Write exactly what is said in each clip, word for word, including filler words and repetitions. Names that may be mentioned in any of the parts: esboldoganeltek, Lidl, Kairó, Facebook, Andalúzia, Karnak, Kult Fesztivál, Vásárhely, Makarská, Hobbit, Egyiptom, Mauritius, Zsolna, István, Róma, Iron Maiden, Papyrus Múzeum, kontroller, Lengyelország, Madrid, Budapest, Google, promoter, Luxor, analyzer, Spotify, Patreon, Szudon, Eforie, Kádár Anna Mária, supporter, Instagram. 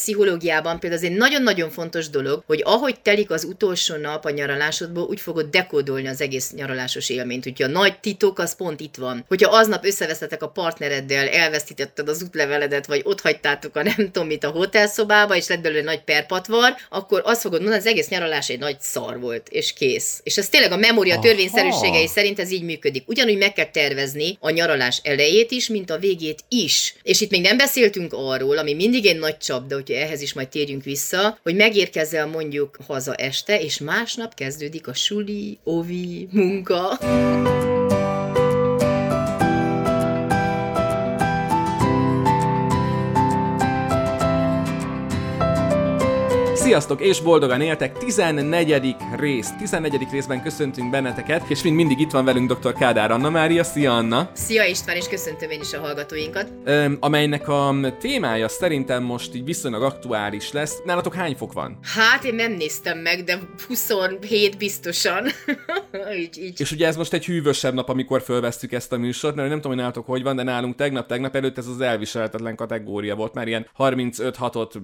pszichológiában például az egy nagyon-nagyon fontos dolog, hogy ahogy telik az utolsó nap a nyaralásodból, úgy fogod dekódolni az egész nyaralásos élményt. Úgyhogy a nagy titok az pont itt van. Hogyha aznap összevesztetek a partnereddel, elvesztítetted az útleveledet, vagy ott hagytátok a nem tudom mit a hotelszobába, és lett belőle nagy perpatvar, akkor azt fogod mondani, az egész nyaralás egy nagy szar volt, és kész. És ez tényleg a memória törvényszerűségei szerint ez így működik. Ugyanúgy meg kell tervezni a nyaralás elejét is, mint a végét is. És itt még nem beszéltünk arról, ami mindig egy nagy csapda, úgyhogy ehhez is majd térjünk vissza, hogy megérkezel mondjuk haza este, és másnap kezdődik a suli, ovi, munka. Sziasztok, és boldogan éltek! tizennegyedik rész. tizennegyedik részben köszöntünk benneteket, és mint mindig itt van velünk doktor Kádár Anna Mária. Szia, Anna! Szia, István, és köszöntöm én is a hallgatóinkat. Öm, amelynek a témája szerintem most így viszonylag aktuális lesz. Nálatok hány fok van? Hát, én nem néztem meg, de huszonhét biztosan. így, így. És ugye ez most egy hűvösebb nap, amikor fölvesztük ezt a műsort, mert nem tudom, hogy nálatok hogy van, de nálunk tegnap-tegnap előtt ez az elviselhetetlen kategória volt, már ilyen harmincöt hatot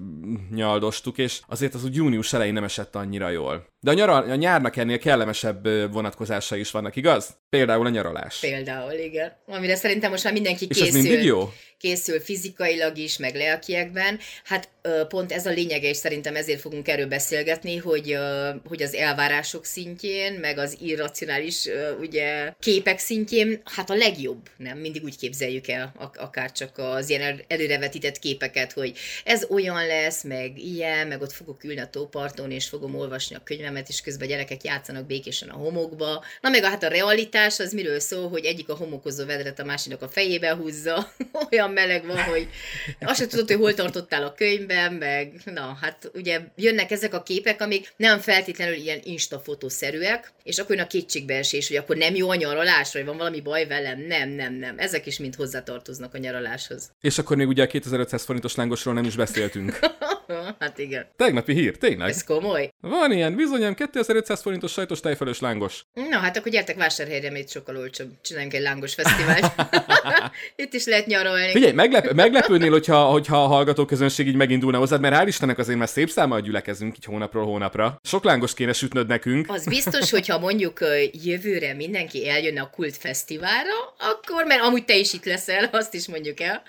nyaldostuk, és azért az úgy június elején nem esett annyira jól. De a, nyaral, a nyárnak ennél kellemesebb vonatkozása is vannak, igaz? Például a nyaralás. Például, igen. Amire szerintem most már mindenki készül. És ez mindig jó? Készül fizikailag is, meg lelkiekben. Hát pont ez a lényege, és szerintem ezért fogunk erről beszélgetni, hogy, hogy az elvárások szintjén, meg az irracionális ugye, képek szintjén, hát a legjobb, nem? Mindig úgy képzeljük el, akár csak az ilyen előrevetített képeket, hogy ez olyan lesz, meg ilyen, meg ott fogok ülni a tóparton, és fogom olvasni a könyvemet, és közben gyerekek játszanak békésen a homokba. Na meg hát a realitás az miről szól, hogy egyik a homokozó vedret a másiknak a fejébe húzza, olyan meleg van, hogy azt sem tudod, hogy hol tartottál a könyvben, meg na, hát ugye jönnek ezek a képek, amik nem feltétlenül ilyen instafotószerűek, és akkor jön a kétségbeesés, hogy akkor nem jó a nyaralás, vagy van valami baj velem, nem, nem, nem. Ezek is mind hozzátartoznak a nyaraláshoz. És akkor még ugye a kétezer-ötszáz forintos lángosról nem is beszéltünk. Hát igen. Tegnapi hír, tényleg. Ez komoly. Van ilyen, bizonyám, kétezer-ötszáz forintos sajtos tejfölös lángos. Na, hát akkor gyertek Vásárhelyre, még sokkal olcsóbb. Csináljunk egy lángos fesztivált. Itt is lehet nyaralni. Figyelj, meglep- meglepődnél, hogyha, hogyha a hallgatóközönség így megindulna hozzád, mert hál' Istennek azért már szép száma, hogy gyülekezünk így hónapról hónapra. Sok lángos kéne sütnöd nekünk. Az biztos, hogyha mondjuk jövőre mindenki eljönne a Kult Fesztiválra, akkor, mert amúgy te is itt leszel, azt is mondjuk el.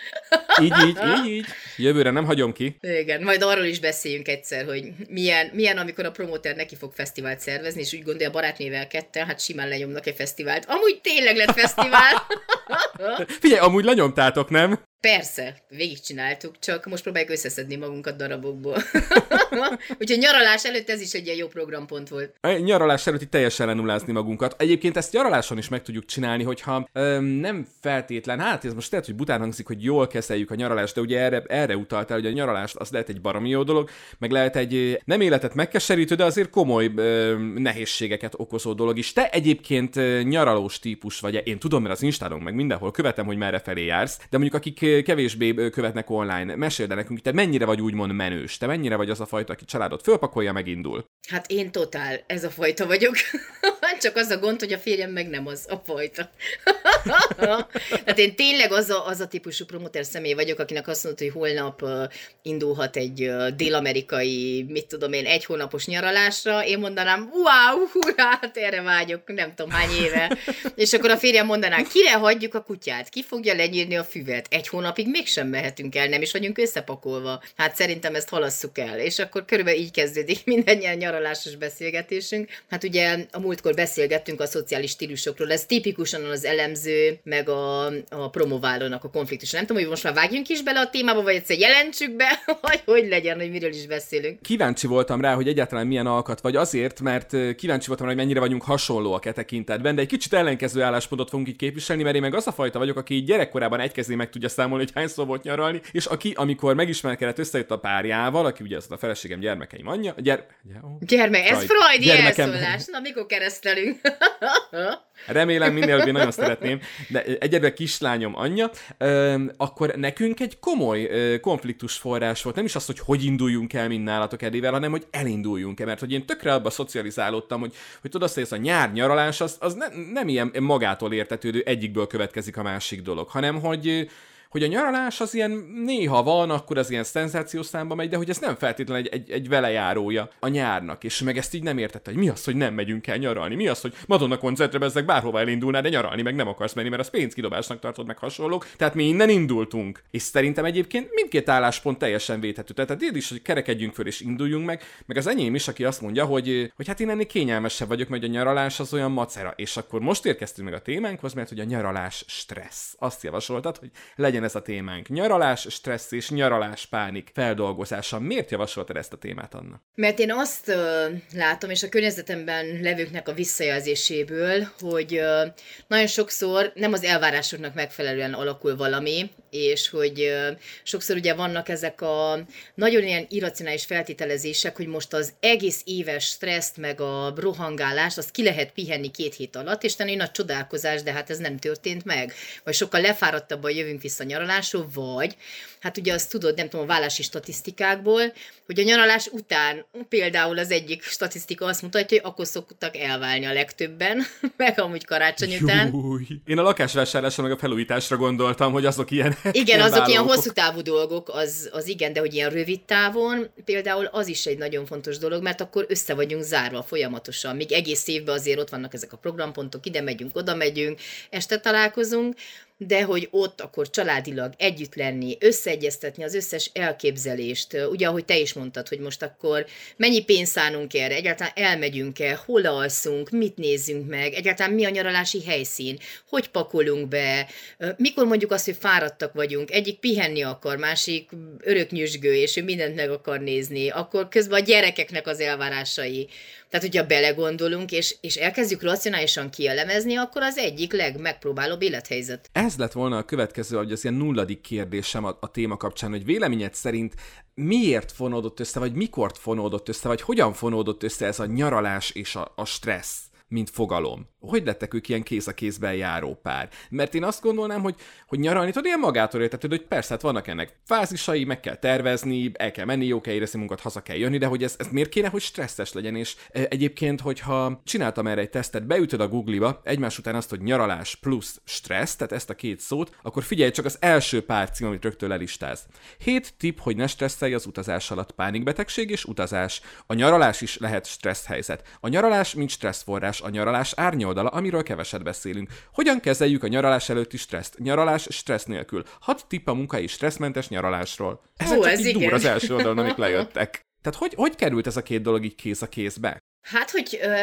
Így, így, így, így. Jövőre nem hagyom ki. Igen, majd arról is beszéljünk egyszer, hogy milyen, milyen amikor a promóter neki fog fesztivált szervezni, és úgy gondolja, barátnével ketten, hát simán lenyomnak egy fesztivált. Amúgy tényleg lett fesztivál. Figyelj, amúgy lenyomtátok, nem? Persze, végigcsináltuk, csak most próbáljuk összeszedni magunkat darabokból. Úgyhogy nyaralás előtt ez is egy ilyen jó programpont volt. A nyaralás előtt itt teljesen lenullázni magunkat. Egyébként ezt nyaraláson is meg tudjuk csinálni, hogyha öm, nem feltétlen, hát ez most lehet, hogy bután hangzik, hogy jól kezeljük a nyaralást, de ugye erre, erre utaltál, hogy a nyaralást az lehet egy baromi jó dolog, meg lehet egy nem életet megkeserítő, de azért komoly öm, nehézségeket okozó dolog is. Te egyébként nyaralós típus vagy, én tudom, mert az Instagram meg mindenhol követem, hogy merre felé jársz, de mondjuk akik kevésbé követnek online. Meséld el nekünk, te mennyire vagy úgymond menős? Te mennyire vagy az a fajta, aki családot fölpakolja, megindul? Hát én totál ez a fajta vagyok. Csak az a gond, hogy a férjem meg nem az a fajta. Hát én tényleg az a, az a típusú promoter személy vagyok, akinek azt mondta, hogy holnap indulhat egy dél-amerikai, mit tudom én, egy hónapos nyaralásra. Én mondanám, wow, hurrá, hát erre vágyok, nem tudom hány éve. És akkor a férjem mondaná, kire hagyjuk a kutyát? Ki fogja lenyírni a füvet? Egy hónapig mégsem mehetünk el, nem is vagyunk összepakolva. Hát szerintem ezt halasszuk el. És akkor körülbelül így kezdődik minden ilyen nyaralásos beszélgetésünk. Hát ugye a múltkor beszélgettünk a szociális stílusokról, ez tipikusan az elemző, meg a, a promoválónak a konfliktus. Nem tudom, hogy most már vágjunk is bele a témába, vagy egyszer jelentsük be, vagy hogy legyen, hogy miről is beszélünk. Kíváncsi voltam rá, hogy egyáltalán milyen alkat vagy azért, mert kíváncsi voltam rá, hogy mennyire vagyunk hasonlóak e tekintetben, de egy kicsit ellenkező álláspontot fogunk így képviselni, mert én meg az a fajta vagyok, aki gyerekkorában egy kezén meg tudja számolni, hogy hányszor volt nyaralni, és aki, amikor megismerkedett, összejött a párjával, aki ugye az a feleségem, gyermekeim anyja, gyere, gyermek, ez freudi elszólás, na mikor keresztelünk? Remélem minél, én nagyon szeretném, de egyedül kislányom anyja, akkor nekünk egy komoly konfliktus forrás volt, nem is az, hogy hogy induljunk el, mint nálatok edével, hanem hogy elinduljunk-e, mert hogy én tökre abba szocializálódtam, hogy, hogy tudod azt, hogy ez a nyár-nyaralás, az, az ne, nem ilyen magától értetődő, egyikből következik a másik dolog, hanem hogy hogy a nyaralás az ilyen néha van, akkor az ilyen szenzációs számba megy, de hogy ez nem feltétlenül egy, egy, egy velejárója a nyárnak, és meg ezt így nem értette, hogy mi az, hogy nem megyünk el nyaralni, mi az, hogy Madonna koncertre bezzeg bárhova elindulnál, de nyaralni meg nem akarsz menni, mert az pénzkidobásnak tartod meg hasonlók, tehát mi innen indultunk. És szerintem egyébként mindkét álláspont teljesen védhető. Tehát én is, hogy kerekedjünk föl és induljunk meg, meg az enyém is, aki azt mondja, hogy, hogy hát én ennél kényelmesebb vagyok, mert a nyaralás az olyan macera. És akkor most érkeztünk meg a témánkhoz, mert hogy a nyaralás stressz. Azt javasoltad, hogy legyen ez a témánk. Nyaralás, stressz és nyaralás pánik feldolgozása. Miért javasoltad ezt a témát, Anna? Mert én azt ö, látom, és a környezetemben levőknek a visszajelzéséből, hogy ö, nagyon sokszor nem az elvárásoknak megfelelően alakul valami, és hogy ö, sokszor ugye vannak ezek a nagyon ilyen irracionális feltételezések, hogy most az egész éves stresszt, meg a rohangálást, azt ki lehet pihenni két hét alatt, és tenni nagy csodálkozás, de hát ez nem történt meg. Vagy sokkal lefáradtabban jövünk vissza nyaralásról, vagy, hát ugye azt tudod, nem tudom, a vállási statisztikákból, hogy a nyaralás után például az egyik statisztika azt mutatja, hogy akkor szoktak elválni a legtöbben, meg amúgy karácsony Júj. után. Én a lakásvásárlásra meg a felújításra gondoltam, hogy azok ilyen... Igen, azok vállalkok. Ilyen hosszú távú dolgok, az, az igen, de hogy ilyen rövid távon, például az is egy nagyon fontos dolog, mert akkor össze vagyunk zárva folyamatosan. Még egész évben azért ott vannak ezek a programpontok, ide megyünk, oda megyünk, este találkozunk, de hogy ott akkor családilag együtt lenni, összeegyeztetni az összes elképzelést, ugye ahogy te is mondtad, hogy most akkor mennyi pénzt szánunk erre, egyáltalán elmegyünk-e, hol alszunk, mit nézzünk meg, egyáltalán mi a nyaralási helyszín, hogy pakolunk be, mikor mondjuk azt, hogy fáradtak vagyunk, egyik pihenni akar, másik öröknyüzsgő, és ő mindent meg akar nézni, akkor közben a gyerekeknek az elvárásai. Tehát, hogyha belegondolunk, és, és elkezdjük racionálisan kielemezni, akkor az egyik legmegpróbálóbb élethelyzet. Ez lett volna a következő, hogy az ilyen nulladik kérdésem a, a téma kapcsán, hogy véleményed szerint miért fonódott össze, vagy mikor fonódott össze, vagy hogyan fonódott össze ez a nyaralás és a, a stressz, mint fogalom. Hogy lettek ők ilyen kéz a kézben járó pár? Mert én azt gondolnám, hogy, hogy nyaralni tudod, ilyen magától értetőd, hogy persze, hát vannak ennek fázisai, meg kell tervezni, el kell menni, jó kell érezni munkat, haza kell jönni, de hogy ez, ez miért kéne, hogy stresszes legyen? És egyébként, hogyha csináltam erre egy tesztet, beütöd a Google-ba egymás után azt, hogy nyaralás plusz stressz, tehát ezt a két szót, akkor figyelj csak az első pár cím, amit rögtön lelistáz. Hét tipp, hogy ne stresszelj az utazás alatt. Pánikbetegség és utazás. A nyaralás is lehet stressz helyzet. A nyaralás mint stressz forrás. A nyaralás árnyoldala, amiről keveset beszélünk. Hogyan kezeljük a nyaralás előtti stresszt? Nyaralás stressz nélkül. Hat tipp a munkai stresszmentes nyaralásról. Ezek Ó, csak ez így durr az első oldalon, amik lejöttek. Tehát hogy, hogy került ez a két dolog így kéz a kézbe? Hát, hogy ö,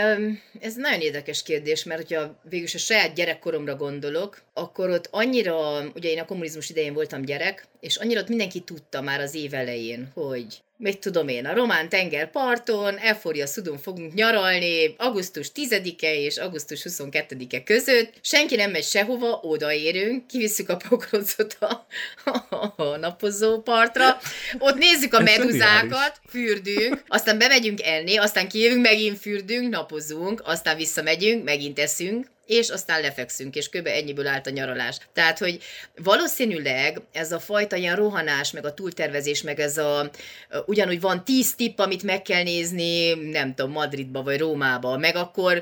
ez nagyon érdekes kérdés, mert ha végülis a saját gyerekkoromra gondolok, akkor ott annyira, ugye én a kommunizmus idején voltam gyerek, és annyira ott mindenki tudta már az év elején, hogy mit tudom én, a román tenger parton, Eforie Szudon fogunk nyaralni augusztus tizedike és augusztus huszonkettedike között. Senki nem megy sehova, odaérünk, kivisszük a pokrocot a, a napozó partra, ott nézzük a meduzákat, fürdünk, aztán bemegyünk enni, aztán kijövünk, megint fürdünk, napozunk, aztán visszamegyünk, megint eszünk, és aztán lefekszünk, és kb. Ennyiből állt a nyaralás. Tehát, hogy valószínűleg ez a fajta ilyen rohanás, meg a túltervezés, meg ez a ugyanúgy van tíz tipp, amit meg kell nézni, nem tudom, Madridba vagy Rómába, meg akkor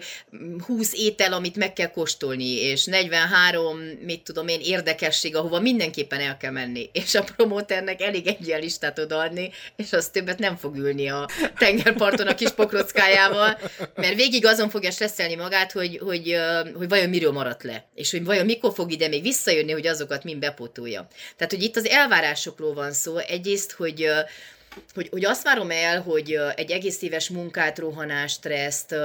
húsz étel, amit meg kell kóstolni, és negyvenhárom, mit tudom én, érdekesség, ahova mindenképpen el kell menni. És a promóternek elég egy ilyen listát odaadni, és az többet nem fog ülni a tengerparton a kis pokrockájával, mert végig azon fogja stresszelni magát, hogy, hogy hogy vajon miről maradt le, és hogy vajon mikor fog ide még visszajönni, hogy azokat mind bepótolja. Tehát, hogy itt az elvárásokról van szó, egyrészt, hogy, hogy, hogy azt várom el, hogy egy egész éves munkát, rohanást, stresszt,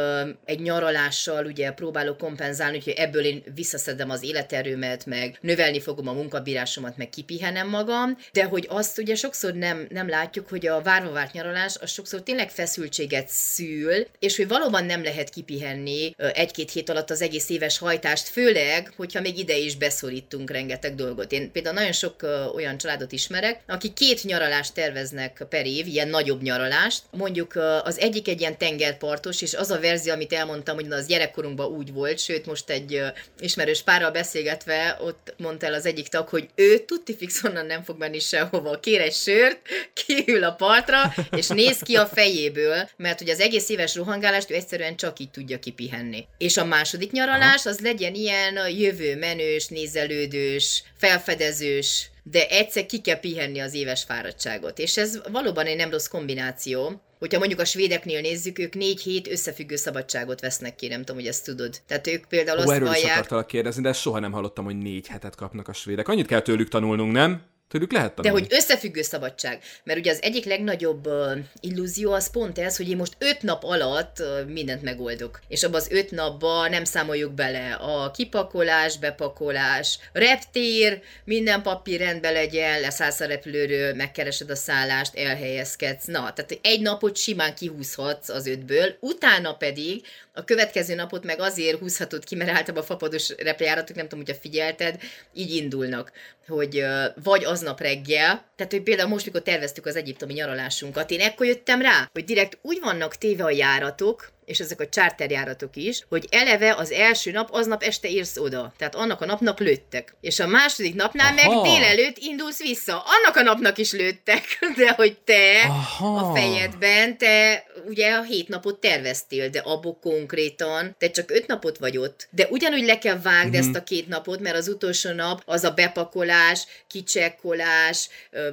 egy nyaralással ugye próbálok kompenzálni, hogy ebből én visszaszedem az életerőmet, meg növelni fogom a munkabírásomat, meg kipihenem magam, de hogy azt ugye sokszor nem, nem látjuk, hogy a várva várt nyaralás az sokszor tényleg feszültséget szül, és hogy valóban nem lehet kipihenni egy-két hét alatt az egész éves hajtást, főleg, hogyha még ide is beszorítunk rengeteg dolgot. Én például nagyon sok olyan családot ismerek, akik két nyaralást terveznek per év, ilyen nagyobb nyaralást. Mondjuk az egyik egy ilyen tengerpartos, és az a verzió, amit elmondtam, hogy az gyerekkorunkban úgy volt, sőt most egy ismerős párral beszélgetve, ott mondta el az egyik tag, hogy ő tuttifix onnan nem fog menni sehova. Kér egy sört, kiül a partra, és néz ki a fejéből, mert ugye az egész éves rohangálást ő egyszerűen csak így tudja kipihenni. És a második nyaralás, az legyen ilyen jövőmenős, nézelődős, felfedezős, de egyszer ki kell pihenni az éves fáradtságot. És ez valóban egy nem rossz kombináció. Hogyha mondjuk a svédeknél nézzük, ők négy hét összefüggő szabadságot vesznek ki, nem tudom, hogy ezt tudod. Tehát ők például Ó, azt erről hallják... akartalak kérdezni, de soha nem hallottam, hogy négy hetet kapnak a svédek. Annyit kell tőlük tanulnunk, nem? Tőlük lehet tanulni. De hogy összefüggő szabadság. Mert ugye az egyik legnagyobb uh, illúzió az pont ez, hogy én most öt nap alatt uh, mindent megoldok. És abban az öt napban nem számoljuk bele a kipakolás, bepakolás, reptér, minden papír rendben legyen, leszállsz a repülőről, megkeresed a szállást, elhelyezkedsz. Na, tehát egy napot simán kihúzhatsz az ötből, utána pedig a következő napot meg azért húzhatod ki, mert általában a fapados repüljáratok, nem tudom, hogyha figyelted, így indulnak, hogy vagy aznap reggel, tehát hogy például most, mikor terveztük az egyiptomi nyaralásunkat, én ekkor jöttem rá, hogy direkt úgy vannak téve a járatok, és ezek a charterjáratok is, hogy eleve az első nap, aznap este érsz oda. Tehát annak a napnak lőttek. És a második napnál Aha. meg délelőtt indulsz vissza. Annak a napnak is lőttek, de hogy te Aha. a fejedben, te ugye a hét napot terveztél, de abból konkrétan, te csak öt napot vagy ott. De ugyanúgy le kell vágd mm-hmm. ezt a két napot, mert az utolsó nap az a bepakolás, kicsekkolás,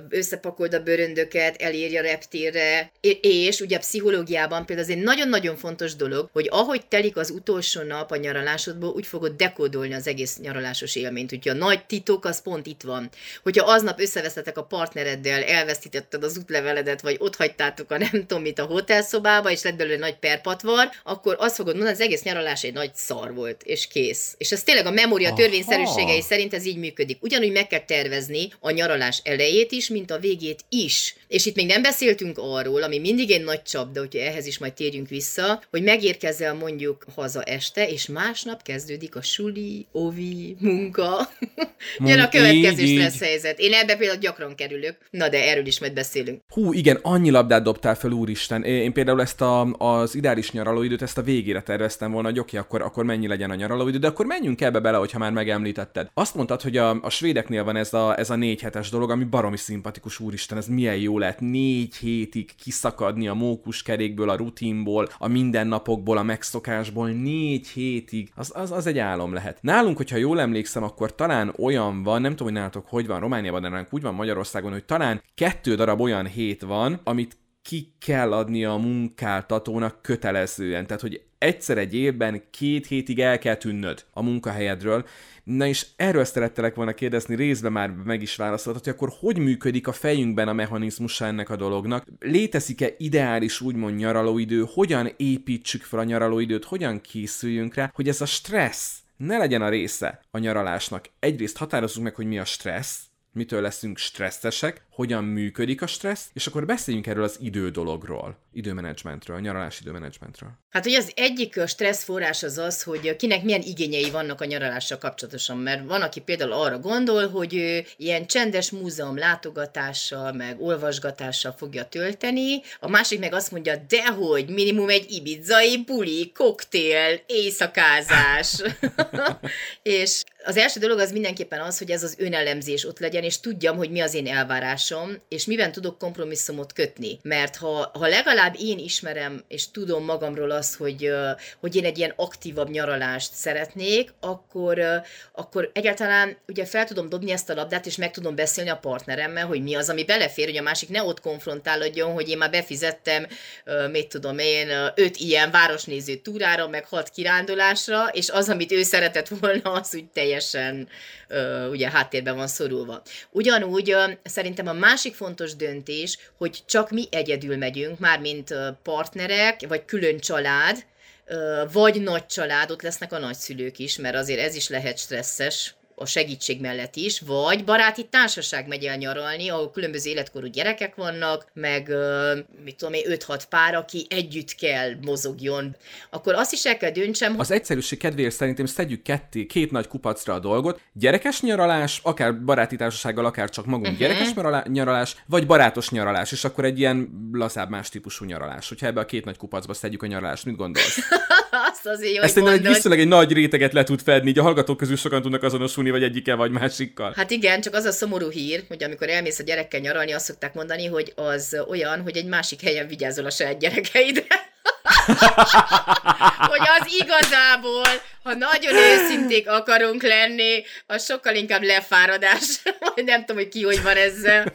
összepakold a bőröndöket, elérj a reptérre, és ugye a pszichológiában például az egy nagyon-nagyon fontos dolog, hogy ahogy telik az utolsó nap a nyaralásodból, úgy fogod dekódolni az egész nyaralásos élményt. Úgyhogy a nagy titok az pont itt van. Hogyha aznap összevesztetek a partnereddel, elvesztítetted az útleveledet, vagy ott hagytátok a nem tudom mit a hotelszobába, és lett belőle nagy perpatvar, akkor azt fogod mondani, az egész nyaralás egy nagy szar volt, és kész. És ez tényleg a memória törvényszerűségei szerint ez így működik. Ugyanúgy meg kell tervezni a nyaralás elejét is, mint a végét is. És itt még nem beszéltünk arról, ami mindig egy nagy csapda, úgyhogy ehhez is majd térjünk vissza, hogy megérkezel mondjuk haza este, és másnap kezdődik a suli, ovi, munka. Jön a következő stressz helyzet. Én ebbe például gyakran kerülök. Na de erről is majd beszélünk. Hú, igen, annyi labdát dobtál fel, úristen. Én például ezt a, az ideális nyaralóidőt, ezt a végére terveztem volna, hogy oké, akkor, akkor mennyi legyen a nyaralóidő, de akkor menjünk ebbe bele, hogyha már megemlítetted. Azt mondtad, hogy a, a svédeknél van ez a, ez a négy hetes dolog, ami baromi szimpatikus, úristen, ez milyen jó lett. Négy hétig kiszakadni a mókuskerékből, a rutinból, a minden napokból, a megszokásból, négy hétig, az, az, az egy álom lehet. Nálunk, hogyha jól emlékszem, akkor talán olyan van, nem tudom, hogy nálatok hogy van Romániában, de nálunk úgy van Magyarországon, hogy talán kettő darab olyan hét van, amit ki kell adni a munkáltatónak kötelezően. Tehát, hogy egyszer egy évben két hétig el kell tűnnöd a munkahelyedről. Na és erről szerettelek volna kérdezni, részben már meg is válaszoltad, hogy akkor hogy működik a fejünkben a mechanizmusa ennek a dolognak? Létezik-e ideális úgymond nyaralóidő? Hogyan építsük fel a nyaralóidőt? Hogyan készüljünk rá, hogy ez a stressz ne legyen a része a nyaralásnak? Egyrészt határozzuk meg, hogy mi a stressz, mitől leszünk stresszesek, hogyan működik a stressz, és akkor beszéljünk erről az idő dologról, időmenedzsmentről, nyaralás időmenedzsmentről. Hát, hogy az egyik stressz forrás az az, hogy kinek milyen igényei vannak a nyaralással kapcsolatosan, mert van, aki például arra gondol, hogy ilyen csendes múzeum látogatással, meg olvasgatással fogja tölteni, a másik meg azt mondja, dehogy minimum egy ibizai buli, koktél, éjszakázás. És az első dolog az mindenképpen az, hogy ez az önelemzés ott legyen, és tudjam, hogy mi az én elvárásom, és miben tudok kompromisszumot kötni. Mert ha, ha legalább én ismerem, és tudom magamról azt, hogy, hogy én egy ilyen aktívabb nyaralást szeretnék, akkor, akkor egyáltalán ugye fel tudom dobni ezt a labdát, és meg tudom beszélni a partneremmel, hogy mi az, ami belefér, hogy a másik ne ott konfrontálódjon, hogy én már befizettem, mit tudom én, öt ilyen városnéző túrára, meg hat kirándulásra, és az, amit ő szeretett volna, az úgy teljesen teljesen ugye háttérben van szorulva. Ugyanúgy szerintem a másik fontos döntés, hogy csak mi egyedül megyünk, mármint partnerek, vagy külön család, vagy nagy család, ott lesznek a nagyszülők is, mert azért ez is lehet stresszes, a segítség mellett is, vagy baráti társaság megy el nyaralni, ahol különböző életkorú gyerekek vannak, meg mit tudom én, öt-hat pár, aki együtt kell mozogjon. Akkor azt is el kell döntsem, hogy... Az egyszerűség kedvéért szerintem szedjük ketté, két nagy kupacra a dolgot, gyerekes nyaralás, akár baráti társasággal, akár csak magunk uh-huh. gyerekes nyaralás, vagy barátos nyaralás, és akkor egy ilyen lazább más típusú nyaralás. Hogyha ebbe a két nagy kupacba szedjük a nyaralást, mit gondolsz? Azt azért jó, ezt hogy viszonylag egy nagy réteget le tud fedni, így a hallgatók közül sokan tudnak azonosulni, vagy egyikkel, vagy másikkal. Hát igen, csak az a szomorú hír, hogy amikor elmész a gyerekkel nyaralni, azt szokták mondani, hogy az olyan, hogy egy másik helyen vigyázol a saját gyerekeidre. Hogy az igazából ha nagyon őszinték akarunk lenni, az sokkal inkább lefáradás. Nem tudom, hogy ki hogy van ezzel.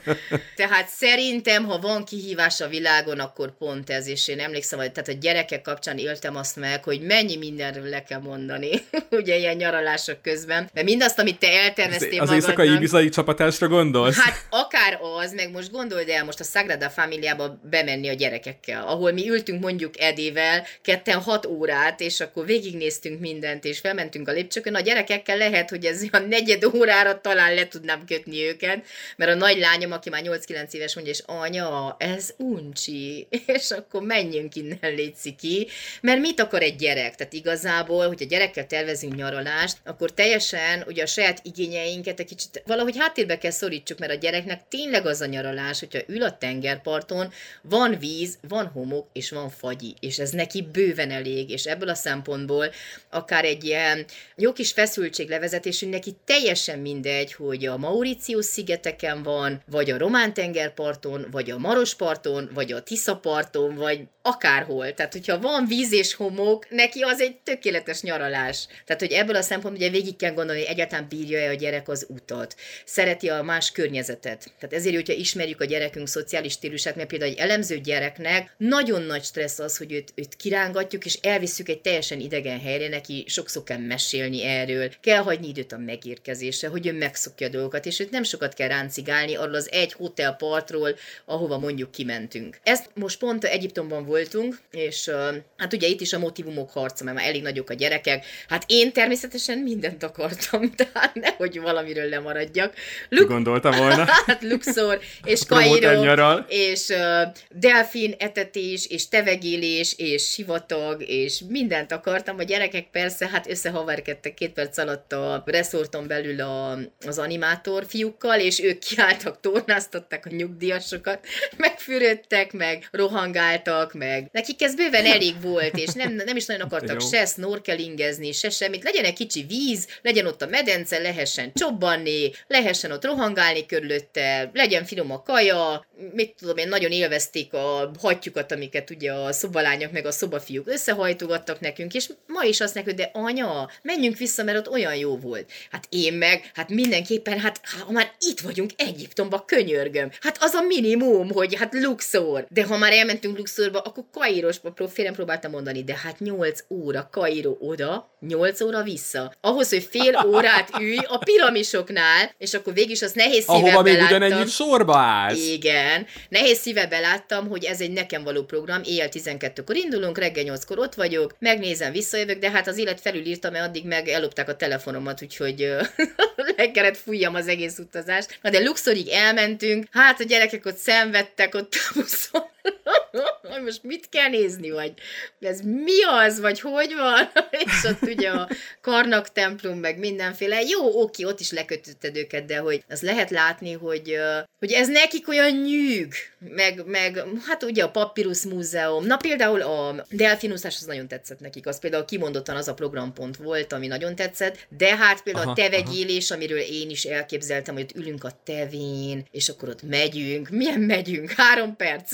Tehát szerintem, ha van kihívás a világon, akkor pont ez, és én emlékszem, hogy tehát a gyerekek kapcsán éltem azt meg, hogy mennyi mindenről le kell mondani, ugye ilyen nyaralások közben. Mert mindazt, amit te elterveztél magadnak. Az éjszakai ibizai csapatásra gondolsz? Hát akár az, meg most gondold el, most a Szagrada familiába bemenni a gyerekekkel, ahol mi ültünk mondjuk Edivel ketten hat órát, és akkor végignéztünk mindent, és felmentünk a lépcsőkön. A gyerekekkel lehet, hogy ez a negyed órára talán le tudnám kötni őket, mert a nagy lányom, aki már nyolc-kilenc éves, mondja, és anya, ez uncsi, és akkor menjünk innen, létszik ki, mert mit akar egy gyerek? Tehát igazából, hogyha gyerekkel tervezünk nyaralást, akkor teljesen ugye a saját igényeinket egy kicsit valahogy háttérbe kell szorítsuk, mert a gyereknek tényleg az a nyaralás, hogyha ül a tengerparton, van víz, van homok, és van fagyi, és ez neki bőven elég, és ebből a szempontból akár egy ilyen jó kis feszültséglevezetésű, neki teljesen mindegy, hogy a Mauritius szigeteken van, vagy a román tengerparton, vagy a Marosparton, vagy a Tiszaparton, vagy akárhol. Tehát, hogyha van víz és homok, neki az egy tökéletes nyaralás. Tehát, hogy ebből a szempontból ugye végig kell gondolni, hogy egyáltalán bírja-e a gyerek az utat, szereti a más környezetet. Tehát ezért, hogyha ismerjük a gyerekünk szociális stílusát, mert például egy elemző gyereknek nagyon nagy stressz az, hogy őt, őt kirángatjuk, és elviszük egy teljesen idegen helyre, neki sokszor kell mesélni erről, kell hagyni időt a megérkezésre, hogy ő megszokja a dolgokat, és őt nem sokat kell ráncigálni arról az egy hotelpartról, ahova mondjuk kimentünk. Ezt most pont Egyiptomban voltunk, és uh, hát ugye itt is a motivumok harca, mert már elég nagyok a gyerekek. Hát én természetesen mindent akartam, tehát nehogy valamiről lemaradjak. Lu- Gondolta volna. Hát Luxor, és Kairó, és uh, delfin etetés, és tevegélés, és sivatag, és mindent akartam. A gyerekek persze, hát összehaverkedtek két perc alatt a reszorton belül a, az animátor fiúkkal, és ők kiálltak, tornáztatták a nyugdíjasokat, megfürödtek, meg rohangáltak, meg nekik ez bőven elég volt, és nem, nem is nagyon akartak se snorkelingezni, se semmit. Legyen egy kicsi víz, legyen ott a medence, lehessen csobbanni, lehessen ott rohangálni körülötte, legyen finom a kaja, mit tudom én, nagyon élvezték a hattyukat, amiket ugye a szobalányok meg a szobafiúk összehajtogattak nekünk, és ma is azt nekünk, de anya, menjünk vissza, mert ott olyan jó volt. Hát én meg, hát mindenképpen, hát ha már itt vagyunk Egyiptomba, könyörgöm. Hát az a minimum, hogy hát Luxor. De ha már elmentünk Luxorba, akkor Kairosba, félrem próbáltam mondani, de hát nyolc óra Kairó oda, nyolc óra vissza. Ahhoz, hogy fél órát ülj a piramisoknál, és akkor végig is az nehéz szívvel beláttam. Ahova még ugyanennyit sorba állsz. Igen. Nehéz szívvel beláttam, hogy ez egy nekem való program, éjjel tizenkettőkor indulunk, reggel nyolckor ott vagyok, megnézem, visszajövök, de hát az élet felülírta, mert addig meg ellopták a telefonomat, úgyhogy le kellett fújjam az egész utazást. Na de Luxorig elmentünk, hát a gyerekek ott szenvedtek, ott a buszon. Most mit kell nézni, vagy ez mi az, vagy hogy van? És ott ugye a Karnak templom, meg mindenféle. Jó, oké, ott is lekötötted őket, de hogy az lehet látni, hogy, hogy ez nekik olyan nyűg, meg, meg hát ugye a Papyrus Múzeum. Na például a delfinúszás az nagyon tetszett nekik, az például kimondottan az a programpont volt, ami nagyon tetszett, de hát például aha, a tevegélés, amiről én is elképzeltem, hogy ott ülünk a tevén, és akkor ott megyünk. Milyen megyünk? Három perc.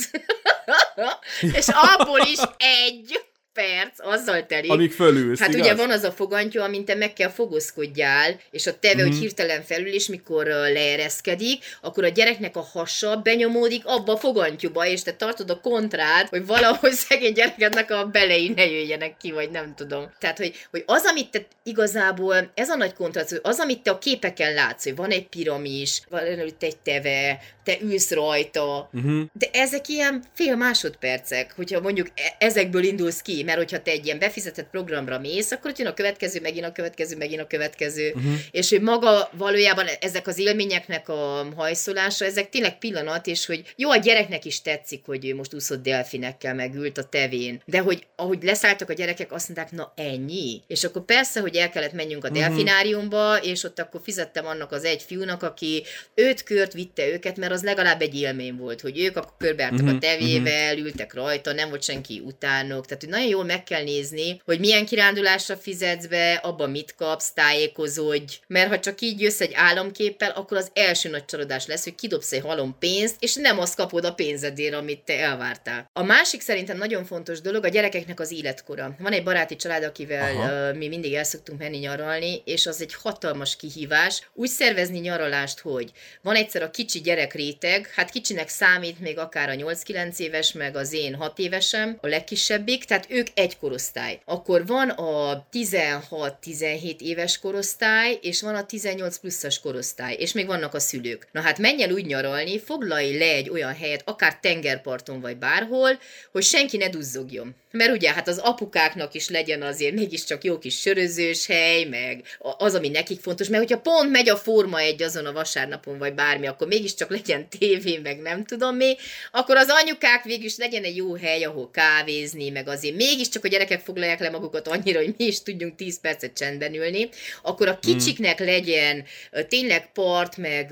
És abból is egy perc, azzal telik. Amíg fölülsz, hát igaz? Ugye van az a fogantyú, amint te meg kell fogoszkodjál, és a teve, mm. hogy hirtelen felül, és mikor leereszkedik, akkor a gyereknek a hasa benyomódik abba a fogantyúba, és te tartod a kontrád, hogy valahogy szegény gyerekednek a belei ne jöjjenek ki, vagy nem tudom. Tehát, hogy, hogy az, amit te igazából, ez a nagy kontráció, az, amit te a képeken látsz, hogy van egy piramis, van egy teve, te ülsz rajta, uh-huh. de ezek ilyen fél másodpercek, hogyha mondjuk e- ezekből indulsz ki, mert hogyha te egy ilyen befizetett programra mész, akkor ott jön a következő, megint a következő, megint a következő, uh-huh. és hogy maga valójában ezek az élményeknek a hajszolása, ezek tényleg pillanat, és hogy jó, a gyereknek is tetszik, hogy ő most úszott delfinekkel, megült a tevén, de hogy ahogy leszálltak a gyerekek, azt mondták, na ennyi, és akkor persze, hogy el kellett menjünk a delfináriumba, uh-huh. és ott akkor fizettem annak az egy fiúnak, aki öt kört vitte őket, mert az legalább egy élmény volt, hogy ők akkor körbeártak uh-huh, a tevével, uh-huh. ültek rajta, nem volt senki utánok, tehát nagyon jó jól meg kell nézni, hogy milyen kirándulásra fizetsz be, abban mit kapsz, tájékozódj. Mert ha csak így jössz egy államképpel, akkor az első nagy csalódás lesz, hogy kidobsz egy halom pénzt, és nem azt kapod a pénzedért, amit te elvártál. A másik szerintem nagyon fontos dolog a gyerekeknek az életkora. Van egy baráti család, akivel uh, mi mindig el szoktunk menni nyaralni, és az egy hatalmas kihívás. Úgy szervezni nyaralást, hogy van egyszer a kicsi gyerek réteg, hát kicsinek számít még akár a nyolc-kilenc éves, meg az én hat évesem, a legkisebbik, tehát ők egy korosztály. Akkor van a tizenhat-tizenhét éves korosztály, és van a tizennyolc pluszas korosztály, és még vannak a szülők. Na hát menj el úgy nyaralni, foglalj le egy olyan helyet, akár tengerparton vagy bárhol, hogy senki ne duzzogjon. Mert ugye hát az apukáknak is legyen azért mégiscsak jó kis sörözős hely, meg az, ami nekik fontos, mert hogyha pont megy a forma egy azon a vasárnapon, vagy bármi, akkor mégiscsak legyen tévé, meg nem tudom mi, akkor az anyukák végülis legyen egy jó hely, ahol kávézni, meg azért mégiscsak a gyerekek foglalják le magukat annyira, hogy mi is tudjunk tíz percet csendben ülni, akkor a kicsiknek legyen tényleg part, meg,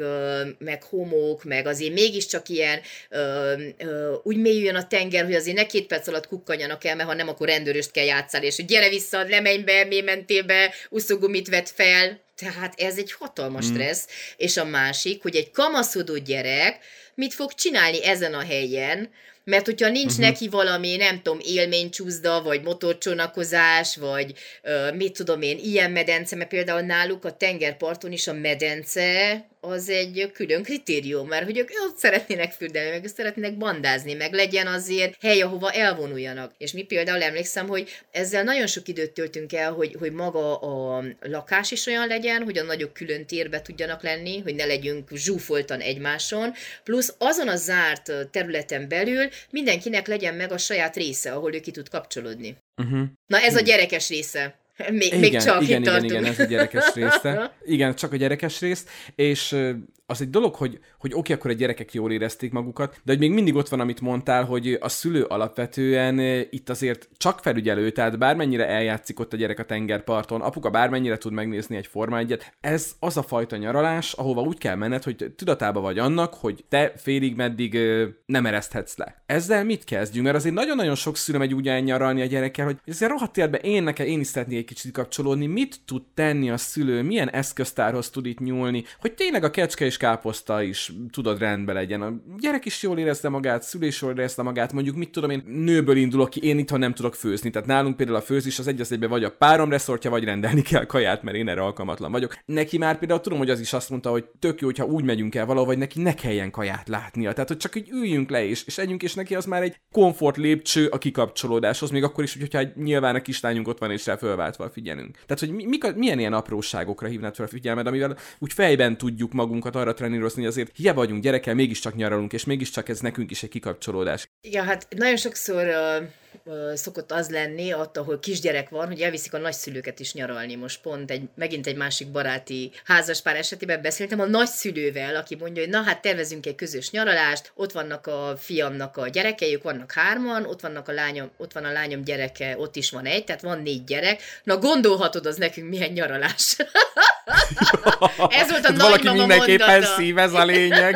meg homok, meg azért mégiscsak ilyen úgy mélyüljön a tenger, hogy azért ne két perc alatt kukkanjanak el, mert ha nem, akkor rendőröst kell játszani, és hogy gyere vissza, ne menj be, mi mentél be, uszogumit vedd fel. Tehát ez egy hatalmas stressz. Mm. És a másik, hogy egy kamaszodó gyerek mit fog csinálni ezen a helyen, mert hogyha nincs uh-huh. neki valami, nem tudom, élménycsúszda, vagy motorcsónakozás, vagy uh, mit tudom én, ilyen medence, mert például náluk a tengerparton is a medence az egy külön kritérium, mert hogy ők ott szeretnének fürdeni, meg szeretnének bandázni, meg legyen azért hely, ahova elvonuljanak. És mi például emlékszem, hogy ezzel nagyon sok időt töltünk el, hogy, hogy maga a lakás is olyan legyen, hogy a nagyok külön térbe tudjanak lenni, hogy ne legyünk zsúfoltan egymáson, plusz azon a zárt területen belül mindenkinek legyen meg a saját része, ahol ő ki tud kapcsolódni. Uh-huh. Na ez a gyerekes része. Még, igen, még csak igen, igen, igen, ez a gyerekes része. Igen, csak a gyerekes rész, és az egy dolog, hogy, hogy oké, akkor a gyerekek jól érezték magukat, de hogy még mindig ott van, amit mondtál, hogy a szülő alapvetően itt azért csak felügyelő, tehát bármennyire eljátszik ott a gyerek a tengerparton, apuka bármennyire tud megnézni egy Forma egyet, ez az a fajta nyaralás, ahova úgy kell menned, hogy tudatában vagy annak, hogy te félig meddig nem ereszthetsz le. Ezzel mit kezdjünk? Mert azért nagyon-nagyon sok szülő megy úgy elnyaralni a gyerekkel, hogy azért rohadt életben én nekem én is szeretnék egy kicsit kapcsolódni, mit tud tenni a szülő, milyen eszköztárhoz tud itt nyúlni, hogy tényleg a kecske káposzta is, tudod, rendben legyen. A gyerek is jól érezte magát, szülő is jól érezte magát, mondjuk mit tudom én, nőből indulok ki, én itthon nem tudok főzni. Tehát nálunk például a főzés az egy az egyben vagy a párom reszortja, vagy rendelni kell kaját, mert én erre alkalmatlan vagyok. Neki már például tudom, hogy az is azt mondta, hogy tök jó, hogyha úgy megyünk el valahol, vagy neki ne kelljen kaját látnia. Tehát, hogy csak így üljünk le és, és együnk, és neki az már egy komfort lépcső a kikapcsolódáshoz, még akkor is, hogyha nyilván a kislányunk ott van és rá fölváltva figyelünk. Tehát, hogy mi, mik, milyen ilyen apróságokra hívnád fel a figyelmed, amivel úgy fejben tudjuk magunkat arra trenírozni, azért hiába vagyunk gyerekkel, mégiscsak nyaralunk, és mégiscsak ez nekünk is egy kikapcsolódás. Igen, hát nagyon sokszor uh... szokott az lenni, ott, ahol kisgyerek van, hogy elviszik a nagyszülőket is nyaralni. Most pont egy, megint egy másik baráti házaspár esetében beszéltem a nagyszülővel, aki mondja, hogy na hát tervezünk egy közös nyaralást, ott vannak a fiamnak a gyerekei, vannak hárman, ott, vannak a lányom, ott van a lányom gyereke, ott is van egy, tehát van négy gyerek. Na gondolhatod, az nekünk milyen nyaralás. Ez volt a hát nagymama mondata. Valaki mindenképpen szívez a lényeg.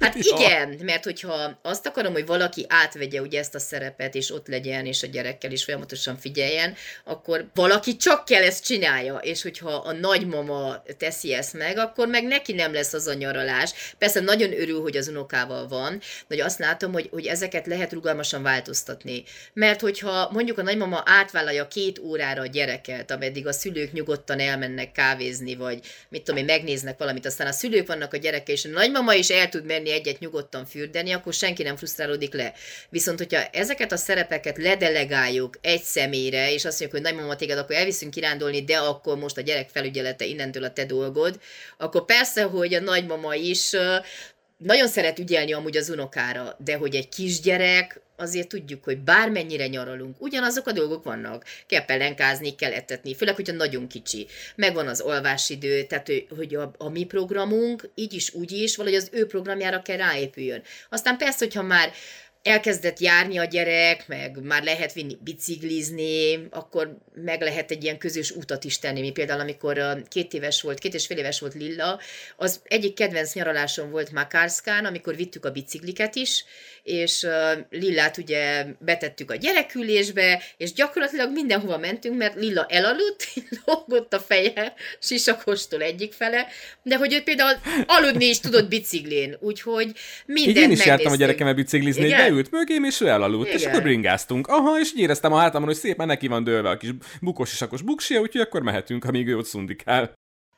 Hát igen, mert hogyha azt akarom, hogy valaki átvegye ugye ezt a szerepet, és ott legyen, és a gyerekkel is folyamatosan figyeljen, akkor valaki csak kell ezt csinálja, és hogyha a nagymama teszi ezt meg, akkor meg neki nem lesz az a nyaralás. Persze nagyon örül, hogy az unokával van, de azt látom, hogy, hogy ezeket lehet rugalmasan változtatni. Mert hogyha mondjuk a nagymama átvállalja két órára a gyereket, ameddig a szülők nyugodtan elmennek kávézni, vagy mit tudom én, megnéznek valamit, aztán a szülők vannak a gyereke, és a nagymama is el tud menni egyet nyugodtan fürdeni, akkor senki nem frusztrálódik le. Viszont hogyha ezeket a szerepeket ledelegáljuk egy személyre, és azt mondjuk, hogy nagymama téged, akkor elviszünk kirándulni, de akkor most a gyerek felügyelete, innentől a te dolgod, akkor persze, hogy a nagymama is nagyon szeret ügyelni amúgy az unokára, de hogy egy kisgyerek, azért tudjuk, hogy bármennyire nyaralunk, ugyanazok a dolgok vannak. Kell pelenkázni, kell etetni, főleg, hogyha nagyon kicsi. Megvan az alvásidő, tehát hogy a, a mi programunk így is, úgy is, valahogy az ő programjára kell ráépüljön. Aztán persze, hogyha már elkezdett járni a gyerek, meg már lehet vinni biciklizni, akkor meg lehet egy ilyen közös utat is tenni. Mi például, amikor két éves volt, két és fél éves volt Lilla, az egyik kedvenc nyaralásom volt Makarskán, amikor vittük a bicikliket is, és Lillát ugye betettük a gyerekülésbe, és gyakorlatilag mindenhova mentünk, mert Lilla elaludt, lógott a feje sisakostól egyik fele, de hogy ő például aludni is tudott biciklén, úgyhogy mindent megnéztünk. Én is jártam a gyerekemmel biciklizni, hogy beült mögém, és ő elalaludt, igen. És akkor bringáztunk. Aha, és így éreztem a hátamon, hogy szépen neki van dőlve a kis bukós sisakos buksia, úgyhogy akkor mehetünk, amíg ő ott szundikál.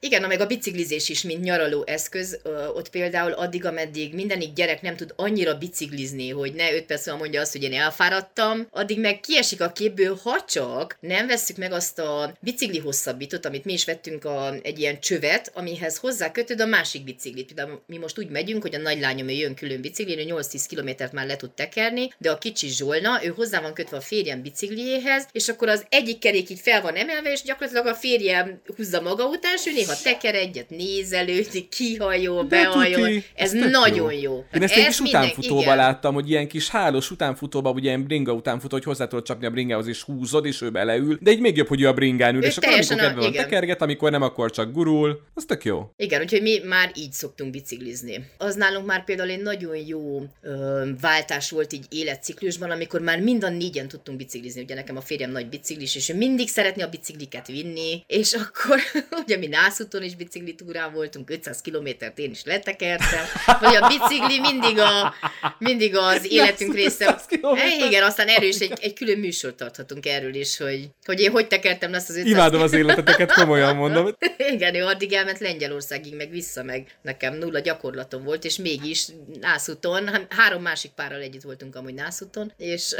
Igen, meg a biciklizés is, mint nyaraló eszköz, ott például addig, ameddig mindenik gyerek nem tud annyira biciklizni, hogy ne öt perc mondja azt, hogy én elfáradtam, addig meg kiesik a képből, ha csak nem vesszük meg azt a bicikli hosszabbítót, amit mi is vettünk a, egy ilyen csövet, amihez hozzá kötöd a másik biciklit. De mi most úgy megyünk, hogy a nagylányom ő jön külön biciklin, nyolc-tíz kilométert már le tud tekerni, de a kicsi Zsolna, ő hozzá van kötve a férjem bicikliéhez, és akkor az egyik kerék így fel van emelve, és gyakorlatilag a férjem húzza maga után, ha teker egyet, nézelődik, kihajol, behajol, ez nagyon jó. jó. Hát én ezt egy kis minden... utánfutóba igen. láttam, hogy ilyen kis hálós utánfutóba, ugye ilyen bringa utánfutó, hogy hozzá tudod csapni a bringához, és húzod, és ő beleül, de így még jobb, hogy ő a bringán ül, ő és akkor amikor kedve van tekerget, amikor nem, akkor csak gurul, az tök jó. Igen, úgyhogy mi már így szoktunk biciklizni. Az nálunk már például egy nagyon jó ö, váltás volt így életciklusban, amikor már mind a négyen tudtunk biciklizni, ugye nekem a férjem nagy biciklis, és ő mindig szeretné a bicikliket vinni, és akkor ugye mi úton is biciklitúrán voltunk, ötszáz kilométert én is letekertem, vagy a bicikli mindig, a, mindig az életünk része. E, igen, aztán erős egy, egy külön műsort tarthatunk erről is, hogy, hogy én hogy tekertem azt az ötszáz. Imádom az életeteket, komolyan mondom. Igen, ő addig elment Lengyelországig, meg vissza, meg nekem nulla gyakorlatom volt, és mégis nászúton, három másik párral együtt voltunk amúgy nászúton, és...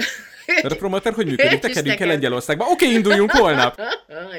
Mert a promoter, hogy működik, tekerjünk el Lengyelországba. Oké, okay, induljunk holnap!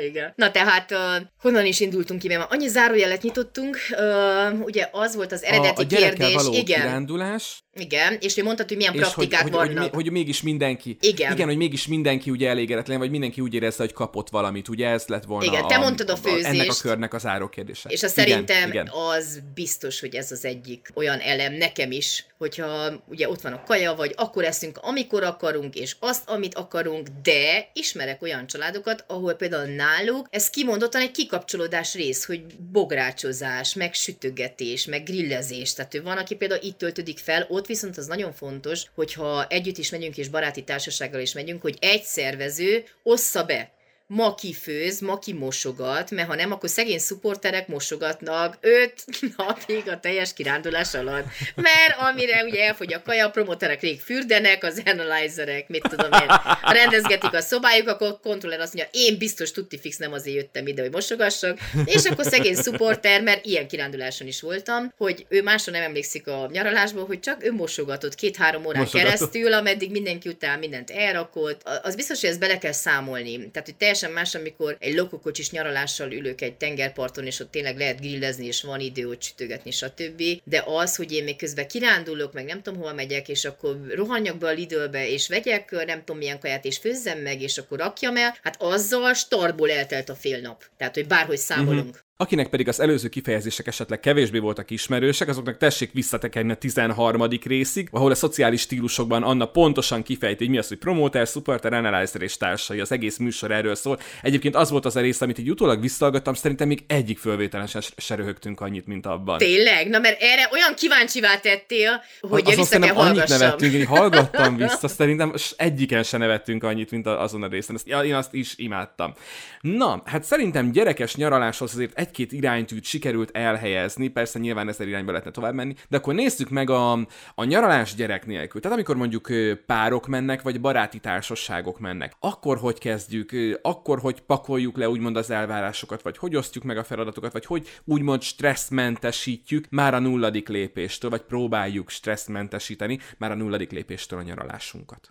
Igen. Na tehát, uh, honnan is indultunk ki? Mert annyi zárójelet nyitottunk, uh, ugye az volt az eredeti a, a kérdés. Való igen. kirándulás. Igen, és ő mondtad, hogy milyen és praktikák hogy, vannak. Hogy, hogy, hogy mégis mindenki. Igen. Igen, hogy mégis mindenki ugye elégedetlen, vagy mindenki úgy érezte, hogy kapott valamit, ugye ez lett volna. Igen, te a, mondtad a főzést. A, ennek a körnek az záró kérdése. És a szerintem igen, az biztos, hogy ez az egyik olyan elem nekem is, hogyha ugye ott van a kaja, vagy akkor eszünk, amikor akarunk, és azt, amit akarunk, de ismerek olyan családokat, ahol például náluk ez kimondottan egy kikapcsolódás rész, hogy bográcsozás, meg sütögetés, meg grillezés. Tehát van, aki például itt töltődik fel, ott viszont az nagyon fontos, hogyha együtt is megyünk, és baráti társasággal is megyünk, hogy egy szervező ossza be. Ma ki főz, ma ki mosogat, mert ha nem, akkor szegény szuporterek mosogatnak öt napig a teljes kirándulás alatt. Mert amire ugye elfogy a kaja, a promoterek rég fürdenek, az analyzerek, mit tudom én, rendezgetik a szobájuk, akkor a kontroller azt mondja, én biztos tutti fix nem azért jöttem ide, hogy mosogassak, és akkor szegény szuporter, mert ilyen kiránduláson is voltam, hogy ő másra nem emlékszik a nyaralásból, hogy csak ő mosogatott két-három órán mosogatott. keresztül, ameddig mindenki után mindent elrakott. Az biztos, hogy ezt bele kell számolni. Tehát, hogy teljesen más, amikor egy lokokocsis nyaralással ülök egy tengerparton, és ott tényleg lehet grillezni, és van idő ott sütögetni, stb. De az, hogy én még közben kirándulok, meg nem tudom, hova megyek, és akkor rohanjak be a Lidlbe, és vegyek nem tudom milyen kaját, és főzzem meg, és akkor rakjam el, hát azzal startból eltelt a fél nap. Tehát, hogy bárhogy számolunk. Uh-huh. Akinek pedig az előző kifejezések esetleg kevésbé voltak ismerősek, azoknak tessék visszatekerni a tizenharmadik részig, ahol a szociális stílusokban Anna pontosan kifejti, hogy mi az, hogy promoter, supporter, analyzer és társai, az egész műsor erről szól. Egyébként az volt az a rész, amit így utólag visszahallgattam, szerintem még egyik fölvételen se röhögtünk annyit, mint abban. Tényleg? Na mert erre olyan kíváncsivá tettél, hogy én vissza kell hallgassam. Annyit nevettünk, én hallgattam vissza, szerintem egyiken se nevettünk annyit, mint azon a részen. Ezt, én azt is imádtam. Na, hát szerintem gyerekes nyaraláshoz azért egy-két iránytűt sikerült elhelyezni, persze nyilván ezer irányba lehetne tovább menni, de akkor nézzük meg a, a nyaralás gyerek nélkül. Tehát amikor mondjuk párok mennek, vagy baráti társaságok mennek, akkor hogy kezdjük, akkor hogy pakoljuk le úgymond az elvárásokat, vagy hogy osztjuk meg a feladatokat, vagy hogy úgymond stresszmentesítjük már a nulladik lépéstől, vagy próbáljuk stresszmentesíteni már a nulladik lépéstől a nyaralásunkat.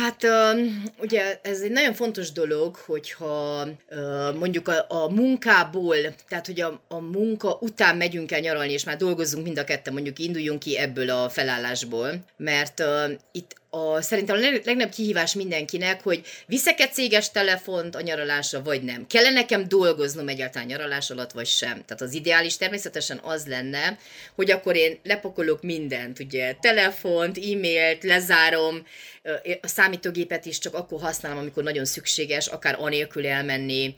Hát ugye ez egy nagyon fontos dolog, hogyha mondjuk a, a munkából, tehát hogy a, a munka után megyünk el nyaralni, és már dolgozunk mind a ketten, mondjuk induljunk ki ebből a felállásból, mert itt a, szerintem a leg, legnagyobb kihívás mindenkinek, hogy viszek egy céges telefont a nyaralásra, vagy nem. Kell nekem dolgoznom egyáltalán nyaralás alatt, vagy sem. Tehát az ideális természetesen az lenne, hogy akkor én lepakolok mindent, ugye, telefont, e-mailt, lezárom, a számítógépet is csak akkor használom, amikor nagyon szükséges, akár anélkül elmenni,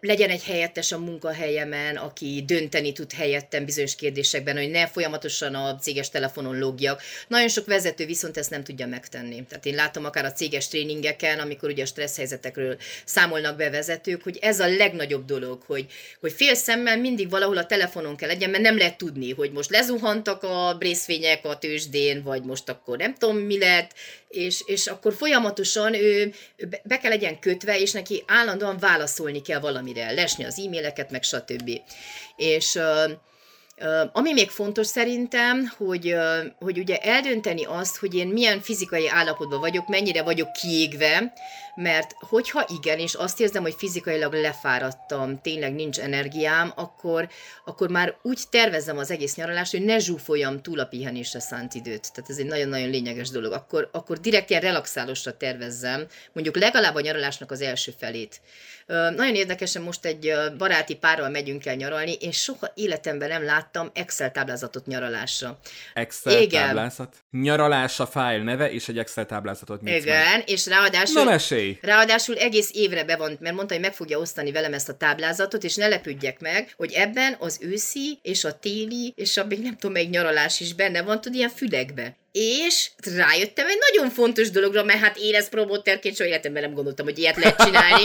legyen egy helyettes a munkahelyemen, aki dönteni tud helyettem bizonyos kérdésekben, hogy ne folyamatosan a céges telefonon logjak. Nagyon sok vezető viszont ezt nem tudja megtenni. Tehát én látom akár a céges tréningeken, amikor ugye a stressz helyzetekről számolnak be vezetők, hogy ez a legnagyobb dolog, hogy, hogy fél szemmel mindig valahol a telefonon kell legyen, mert nem lehet tudni, hogy most lezuhantak a részvények a tőzsdén, vagy most akkor nem tudom mi lett, És, és akkor folyamatosan ő be kell legyen kötve, és neki állandóan válaszolni kell valamire, lesni az e-maileket, meg stb. És uh, uh, ami még fontos szerintem, hogy, uh, hogy ugye eldönteni azt, hogy én milyen fizikai állapotban vagyok, mennyire vagyok kiégve, mert hogyha igen, és azt érzem, hogy fizikailag lefáradtam, tényleg nincs energiám, akkor, akkor már úgy tervezem az egész nyaralást, hogy ne zsúfoljam túl a pihenésre szánt időt. Tehát ez egy nagyon-nagyon lényeges dolog. Akkor, akkor direkt ilyen relaxálósra tervezzem, mondjuk legalább a nyaralásnak az első felét. Nagyon érdekesen most egy baráti párral megyünk el nyaralni, és soha életemben nem láttam Excel táblázatot nyaralásra. Excel igen. Táblázat? Nyaralás a fájl neve, és egy Excel táblázatot nyitsz. Igen, meg. És ráadásul... Na, Ráadásul egész évre be van, mert mondta, hogy meg fogja osztani velem ezt a táblázatot, és ne lepődjek meg, hogy ebben az őszi, és a téli, és a még nem tudom, melyik nyaralás is benne van, tud ilyen fülekbe. És rájöttem egy nagyon fontos dologra, mert hát én ezt promóterként soha életemben nem gondoltam, hogy ilyet lehet csinálni,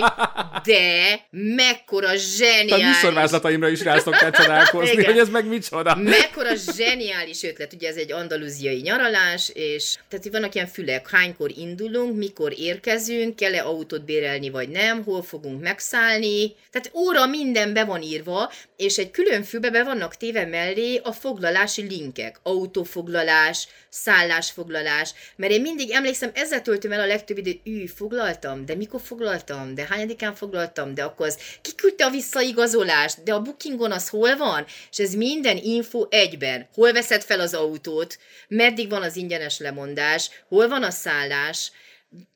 de mekkora zseniális... A műsorvázlataimra is rá szokták csodálkozni, hogy ez meg micsoda. Mekkora zseniális ötlet, ugye ez egy andalúziai nyaralás, és tehát vannak ilyen fülek, hánykor indulunk, mikor érkezünk, kell-e autót bérelni, vagy nem, hol fogunk megszállni, tehát óra minden be van írva, és egy külön fülbe be vannak téve mellé a foglalási linkek, autófoglalás, szállásfoglalás, mert én mindig emlékszem, ezzel töltöm el a legtöbb időt, ű, foglaltam, de mikor foglaltam, de hányadikán foglaltam, de akkor az kiküldte a visszaigazolást, de a bookingon az hol van, és ez minden info egyben, hol veszed fel az autót, meddig van az ingyenes lemondás, hol van a szállás,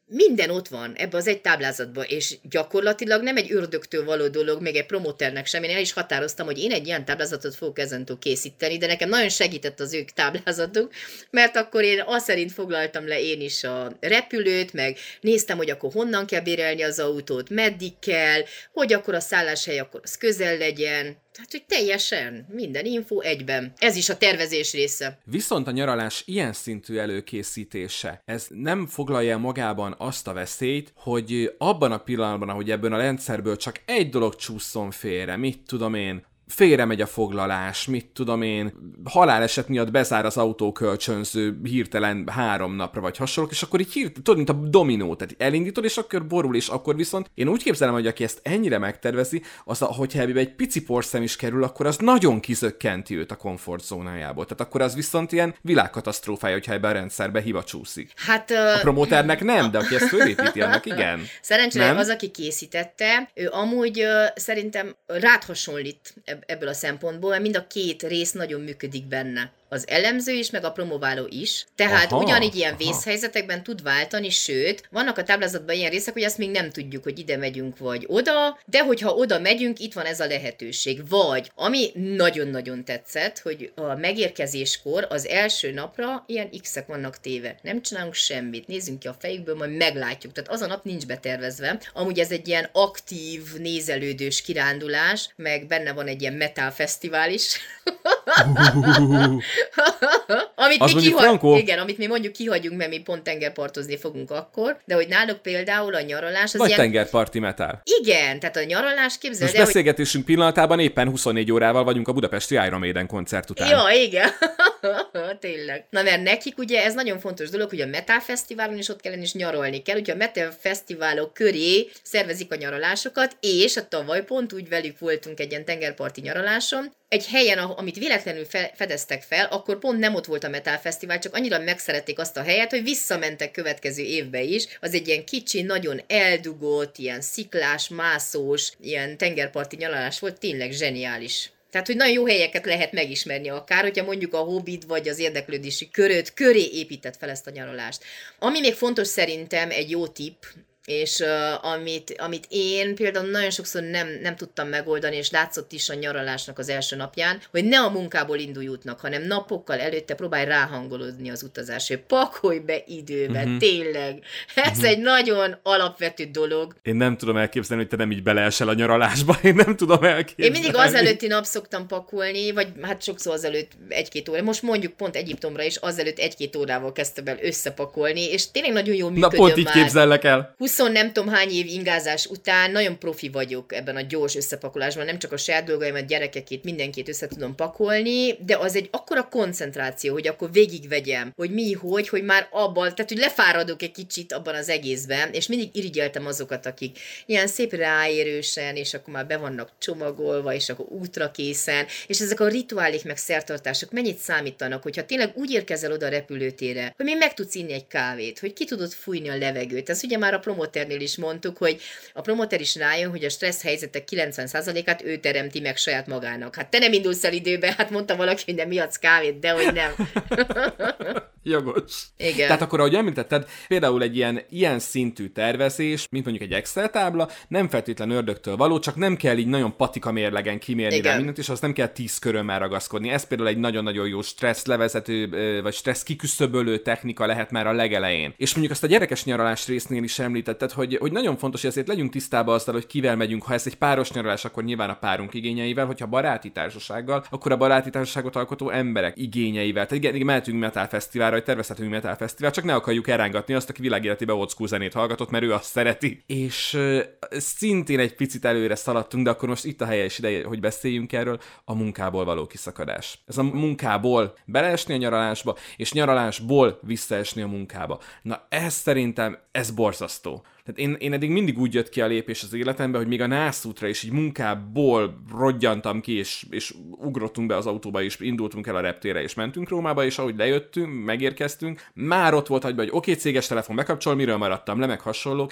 minden ott van ebbe az egy táblázatban, és gyakorlatilag nem egy ördögtől való dolog, még egy promoternek sem. Én el is határoztam, hogy én egy ilyen táblázatot fogok ezentől készíteni, de nekem nagyon segített az ők táblázatuk, mert akkor én azt szerint foglaltam le én is a repülőt, meg néztem, hogy akkor honnan kell bérelni az autót, meddig kell, hogy akkor a szálláshely akkor az közel legyen. Tehát, hogy teljesen minden info egyben. Ez is a tervezés része. Viszont a nyaralás ilyen szintű előkészítése, ez nem foglalja magában azt a veszélyt, hogy abban a pillanatban, ahogy ebből a rendszerből csak egy dolog csúszson félre, mit tudom én, félre megy a foglalás, mit tudom én, haláleset miatt bezár az autókölcsönző hirtelen három napra, vagy hasonlók, és akkor így hirtelen, tudod, mint a dominó, tehát elindítod, és akkor borul, és akkor viszont én úgy képzelem, hogy aki ezt ennyire megtervezi, az, hogyha ebbe egy pici porszem is kerül, akkor az nagyon kizökkenti őt a komfortzónájából. Tehát akkor az viszont ilyen világkatasztrófája, hogyha ebbe a rendszerbe hiba csúszik. Hát, a promóternek nem, de aki ezt fölépíti, annak igen. Szerencsére nem? Az, aki készítette, ő amúgy szerintem rád hasonlít ebből a szempontból, mert mind a két rész nagyon működik benne. Az elemző is, meg a promováló is. Tehát aha, ugyanígy ilyen aha. vészhelyzetekben tud váltani, sőt, vannak a táblázatban ilyen részek, hogy azt még nem tudjuk, hogy ide megyünk, vagy oda, de hogyha oda megyünk, itt van ez a lehetőség. Vagy, ami nagyon-nagyon tetszett, hogy a megérkezéskor az első napra ilyen x-ek vannak téve. Nem csinálunk semmit, nézzünk ki a fejükből, majd meglátjuk. Tehát az a nap nincs betervezve. Amúgy ez egy ilyen aktív, nézelődős kirándulás, meg benne van egy ilyen metal fesztivál is. amit, mi kihagy... Igen, amit mi mondjuk kihagyunk, mert mi pont tengerpartozni fogunk akkor, de hogy náluk például a nyaralás... Az vagy ilyen... tengerparti metál. Igen, tehát a nyaralás képzeled... Most beszélgetésünk hogy... pillanatában éppen huszonnégy órával vagyunk a budapesti Iron Maiden koncert után. Ja, igen. Tényleg. Na mert nekik ugye ez nagyon fontos dolog, hogy a metal fesztiválon is ott kell lenni, és nyaralni kell, úgyhogy a metal fesztiválok köré szervezik a nyaralásokat, és a tavaly pont úgy velük voltunk egy ilyen tengerparti nyaraláson, egy helyen, amit véletlenül fedeztek fel, akkor pont nem ott volt a Metal Fesztivál, csak annyira megszerették azt a helyet, hogy visszamentek következő évbe is. Az egy ilyen kicsi, nagyon eldugott, ilyen sziklás, mászós, ilyen tengerparti nyaralás volt, tényleg zseniális. Tehát, hogy nagyon jó helyeket lehet megismerni akár, hogyha mondjuk a Hobbit vagy az érdeklődési köröd köré épített fel ezt a nyaralást. Ami még fontos szerintem egy jó tipp, és uh, amit, amit én például nagyon sokszor nem, nem tudtam megoldani, és látszott is a nyaralásnak az első napján, hogy ne a munkából indulj útnak, hanem napokkal előtte próbálj ráhangolódni az utazásra. Pakolj be időben, uh-huh. tényleg. Ez uh-huh. egy nagyon alapvető dolog. Én nem tudom elképzelni, hogy te nem így beleesel a nyaralásba, én nem tudom elképzelni. Én mindig azelőtti nap szoktam pakolni, vagy hát sokszor azelőtt egy-két óra. Most mondjuk pont Egyiptomra is azelőtt egy-két órával kezdtem el összepakolni, és tényleg nagyon jól működöm már. Na pont így képzellek el. Viszont nem tudom hány év ingázás után nagyon profi vagyok ebben a gyors összepakolásban, nem csak a saját dolgaimat, gyerekekét, mindenkit össze tudom pakolni, de az egy akkora koncentráció, hogy akkor végigvegyem, hogy mi, hogy, hogy már abban, tehát hogy lefáradok egy kicsit abban az egészben, és mindig irigyeltem azokat, akik ilyen szép ráérősen, és akkor már be vannak csomagolva, és akkor útra készen, és ezek a rituálék meg szertartások mennyit számítanak, hogyha tényleg úgy érkezel oda a repülőtérre, hogy még meg tudsz inni egy kávét, hogy ki tudod fújni a levegőt. Ez ugye már a promó Promoternél is mondtuk, hogy a promoter is rájön, hogy a stressz helyzetek kilencven százalékát ő teremti meg saját magának. Hát te nem indulsz el időben, hát mondta valaki, hogy nem ihatsz kávét, de hogy nem. Jogos. Igen. Tehát akkor, ahogy említetted, például egy ilyen, ilyen szintű tervezés, mint mondjuk egy Excel tábla, nem feltétlen ördögtől való, csak nem kell így nagyon patika mérlegen kimérni rá mindent, és azt nem kell tíz körön már ragaszkodni. Ez például egy nagyon-nagyon jó stressz levezető, vagy stressz kiküszöbölő technika lehet már a legelején. És mondjuk azt a gyerekes nyaralás résznél is említett, tehát, hogy, hogy nagyon fontos, hogy azért legyünk tisztában azzal, hogy kivel megyünk. Ha ez egy páros nyaralás, akkor nyilván a párunk igényeivel, hogyha baráti társasággal, akkor a baráti társaságot alkotó emberek igényeivel. Tehát igen, igen, mehetünk metal fesztiválra, vagy tervezhetünk metal fesztivál, csak ne akarjuk elrángatni azt, aki világéletében old school zenét hallgatott, mert ő azt szereti. És uh, szintén egy picit előre szaladtunk, de akkor most itt a helye és ideje, hogy beszéljünk erről, a munkából való kiszakadás. Ez a munkából beleesni a nyaralásba, és nyaralásból visszaesni a munkába. Na ez szerintem ez borzasztó. Tehát én, én eddig mindig úgy jött ki a lépés az életemben, hogy még a nászútra is így munkából rodjantam ki, és, és ugrottunk be az autóba, és indultunk el a reptérre, és mentünk Rómába, és ahogy lejöttünk, megérkeztünk, már ott volt agyban, hogy oké, okay, céges telefon bekapcsol, miről maradtam le, meg hasonlók.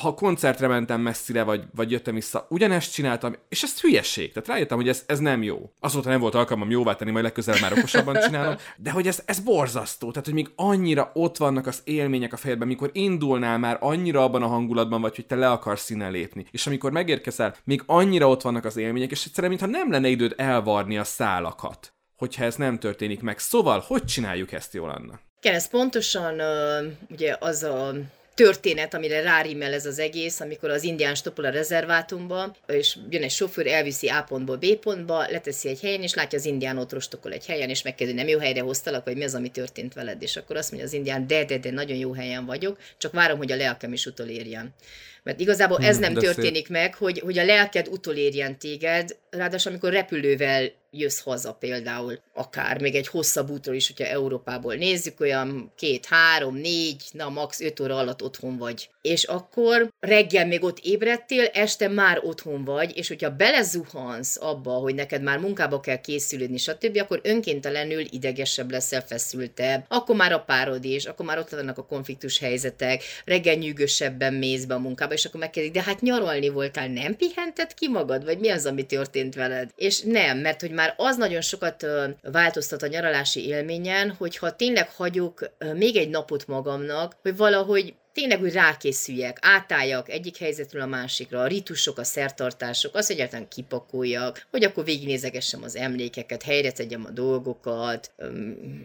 Ha koncertre mentem messzire, vagy, vagy jöttem vissza, ugyanezt csináltam, és ez hülyeség. Tehát rájöttem, hogy ez, ez nem jó. Azóta nem volt alkalmam jóvá tenni, majd legközelebb már okosabban csinálom, de hogy ez, ez borzasztó. Tehát, hogy még annyira ott vannak az élmények a fejedben, mikor indulnál már annyira abban a hangulatban vagy, hogy te le akarsz innen lépni. És amikor megérkezel, még annyira ott vannak az élmények, és egyszerűen, mintha nem lenne időd elvarni a szálakat, hogyha ez nem történik meg. Szóval, hogy csináljuk ezt jól, Anna? Igen, ez pontosan uh, ugye az a történet, amire rárímel ez az egész, amikor az indián stoppol a rezervátumba, és jön egy sofőr, elviszi A pontból B pontba, leteszi egy helyen, és látja az indián ott rostokol egy helyen, és megkérdezi, nem jó helyre hoztalak, vagy mi az, ami történt veled, és akkor azt mondja az indián, de, de, de, nagyon jó helyen vagyok, csak várom, hogy a lelkem is utolérjen. Mert igazából hmm, ez nem történik szép. meg, hogy, hogy a lelked utolérjen téged, ráadásul amikor repülővel jössz haza például, akár még egy hosszabb útról is, hogyha Európából nézzük, olyan két, három, négy, na max öt óra alatt otthon vagy. És akkor reggel még ott ébredtél, este már otthon vagy, és hogyha belezuhansz abba, hogy neked már munkába kell készülődni, stb., akkor önkéntelenül idegesebb leszel, feszültebb, akkor már a párod is, akkor már ott vannak a konfliktus helyzetek, reggel nyűgösebben mész be a munkába, és akkor megkérdik, de hát nyaralni voltál, nem pihented ki magad, vagy mi az, ami történt veled? És nem, mert hogy már az nagyon sokat változtat a nyaralási élményen, hogyha tényleg hagyok még egy napot magamnak, hogy valahogy tényleg úgy rákészüljek, átálljak egyik helyzetről a másikra, a ritusok, a szertartások, az, hogy egyáltalán kipakoljak, hogy akkor végignézegessem az emlékeket, helyre tegyem a dolgokat,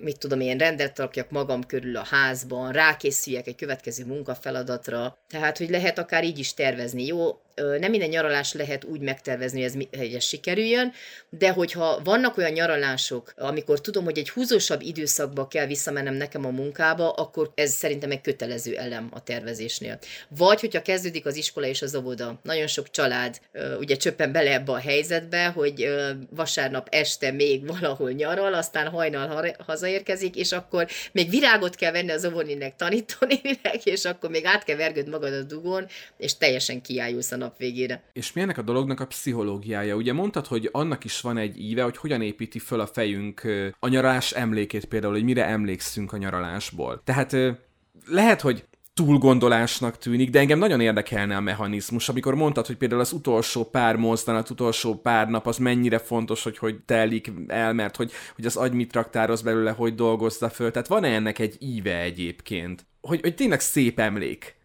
mit tudom, én rendet tartjak magam körül a házban, rákészüljek egy következő munkafeladatra, tehát, hogy lehet akár így is tervezni, jó? Nem minden nyaralás lehet úgy megtervezni, hogy ez, hogy ez sikerüljön, de hogyha vannak olyan nyaralások, amikor tudom, hogy egy húzósabb időszakba kell visszamennem nekem a munkába, akkor ez szerintem egy kötelező elem a tervezésnél. Vagy hogyha kezdődik az iskola és az óvoda. Nagyon sok család ugye csöppen bele ebbe a helyzetbe, hogy vasárnap este még valahol nyaral, aztán hajnal hazaérkezik, és akkor még virágot kell venni az óvóninek, tanítónéninek, és akkor még át kell vergődni magad a dugon, és teljesen kiájulsz a végére. És mi ennek a dolognak a pszichológiája? Ugye mondtad, hogy annak is van egy íve, hogy hogyan építi föl a fejünk a nyaralás emlékét például, hogy mire emlékszünk a nyaralásból. Tehát lehet, hogy túlgondolásnak tűnik, de engem nagyon érdekelne a mechanizmus. Amikor mondtad, hogy például az utolsó pár mozzanat, utolsó pár nap, az mennyire fontos, hogy hogy telik el, mert hogy, hogy az agy mit raktároz belőle, hogy dolgozza föl. Tehát van-e ennek egy íve egyébként? Hogy, hogy tényleg szép emlék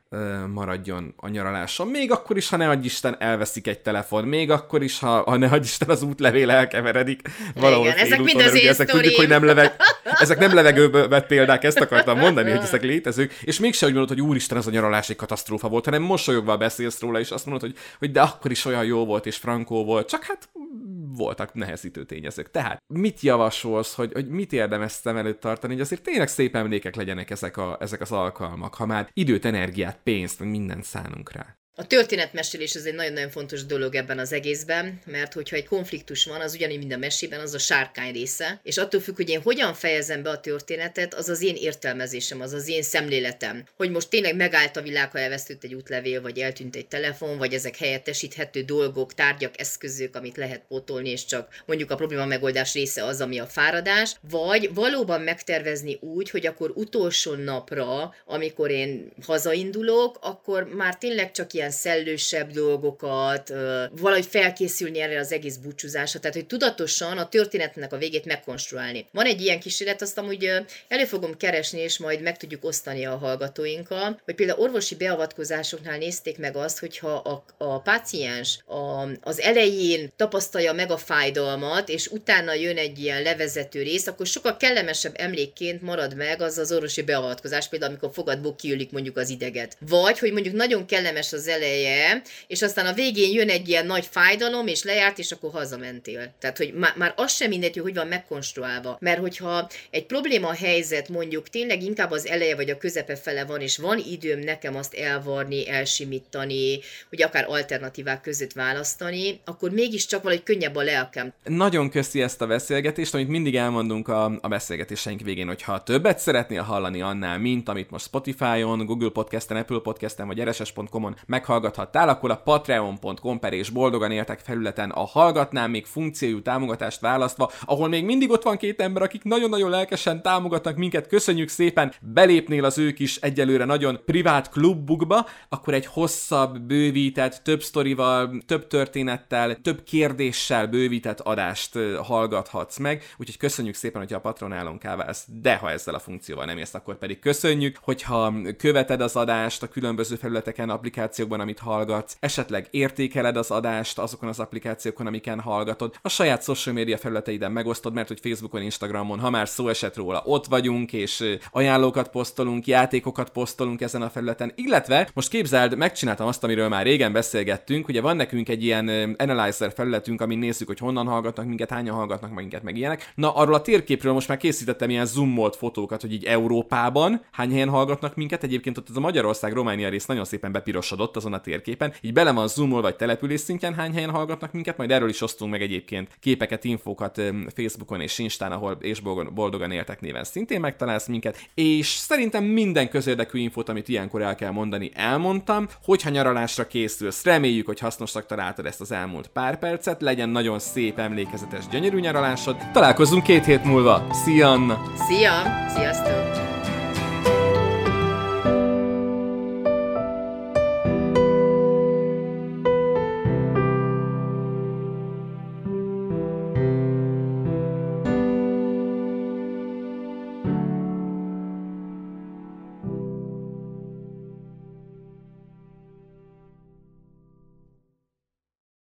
maradjon a nyaraláson. Még akkor is, ha ne adj Isten, elveszik egy telefon. Még akkor is, ha, ha ne adj Isten, az útlevél elkeveredik. Valahol igen, ezek mind az ezek tudjuk, hogy nem leveg... Ezek nem levegőbe vett példák, ezt akartam mondani, hogy ezek létezők. És mégse úgy mondod, hogy úristen, ez a nyaralás egy katasztrófa volt, hanem mosolyogva beszélsz róla, és azt mondod, hogy, hogy de akkor is olyan jó volt, és frankó volt. Csak hát voltak nehezítő tényezők. Tehát mit javasolsz, hogy, hogy mit érdemes szem előtt tartani, hogy azért tényleg szép emlékek legyenek ezek, a, ezek az alkalmak, ha már időt, energiát, pénzt, mindent szánunk rá. A történetmesélés az egy nagyon-nagyon fontos dolog ebben az egészben, mert hogyha egy konfliktus van, az ugyanígy, mint a mesében, az a sárkány része, és attól függ, hogy én hogyan fejezem be a történetet, az az én értelmezésem, az az én szemléletem. Hogy most tényleg megállt a világ, ha elvesztett egy útlevél, vagy eltűnt egy telefon, vagy ezek helyettesíthető dolgok, tárgyak, eszközök, amit lehet pótolni, és csak mondjuk a probléma megoldás része az, ami a fáradás, vagy valóban megtervezni úgy, hogy akkor utolsó napra, amikor én hazaindulok, akkor már tényleg csak ilyen szellősebb dolgokat, valahogy felkészülni erre az egész búcsúzásra, tehát hogy tudatosan a történetnek a végét megkonstruálni. Van egy ilyen kísérlet, azt amúgy elő fogom keresni, és majd meg tudjuk osztani a hallgatóinkkal, hogy például orvosi beavatkozásoknál nézték meg azt, hogyha a, a páciens a, az elején tapasztalja meg a fájdalmat, és utána jön egy ilyen levezető rész, akkor sokkal kellemesebb emlékként marad meg az az orvosi beavatkozás, például amikor fogadból kiülik mondjuk az ideget. Vagy, hogy mondjuk nagyon kellemes az eleje, és aztán a végén jön egy ilyen nagy fájdalom, és lejárt, és akkor hazamentél. Tehát, hogy má- már az sem mindegy, hogy van megkonstruálva. Mert hogyha egy probléma a helyzet, mondjuk tényleg inkább az eleje vagy a közepe fele van, és van időm nekem azt elvarni, elsimítani, hogy akár alternatívák között választani, akkor mégiscsak valahogy könnyebb a lelkem. Nagyon köszi ezt a beszélgetést, amit mindig elmondunk a, a beszélgetéseink végén, hogyha többet szeretnél hallani annál, mint amit most Spotify-on, Google Podcasten, Apple Podcasten vagy er es es pont com-on meghallgathattál, akkor a patreon pont com per és boldogan éltek felületen a hallgatnám még funkciójú támogatást választva, ahol még mindig ott van két ember, akik nagyon-nagyon lelkesen támogatnak minket, köszönjük szépen, belépnél az ők is egyelőre nagyon privát klubbukba, akkor egy hosszabb, bővített, több sztorival, több történettel, több kérdéssel bővített adást hallgathatsz meg, úgyhogy köszönjük szépen, hogyha a patronálónká válsz, de ha ezzel a funkcióval nem érsz, akkor pedig köszönjük, hogyha követed az adást a különböző felületeken, applikációk, amit hallgatsz, esetleg értékeled az adást azokon az applikációkon, amiken hallgatod, a saját social média felületeiden megosztod, mert hogy Facebookon, Instagramon, ha már szó esett róla, ott vagyunk, és ajánlókat posztolunk, játékokat posztolunk ezen a felületen, illetve most képzeld, megcsináltam azt, amiről már régen beszélgettünk, ugye van nekünk egy ilyen analyzer felületünk, amin nézzük, hogy honnan hallgatnak minket, hányan hallgatnak minket, meg ilyenek. Na, arról a térképről most már készítettem ilyen zoomolt fotókat, hogy így Európában hány helyen hallgatnak minket, egyébként ott ez a Magyarország-Románia rész nagyon szépen bepirosodott azon a térképen, így bele van zoomol vagy település szintjén hány helyen hallgatnak minket, majd erről is osztunk meg egyébként képeket, infókat Facebookon és Instán, ahol és boldogan éltek néven szintén megtalálsz minket, és szerintem minden közérdekű infót, amit ilyenkor el kell mondani, elmondtam, hogyha nyaralásra készülsz, reméljük, hogy hasznosnak találtad ezt az elmúlt pár percet, legyen nagyon szép, emlékezetes, gyönyörű nyaralásod, találkozunk két hét múlva, szia Anna! Szia! Sziasztok!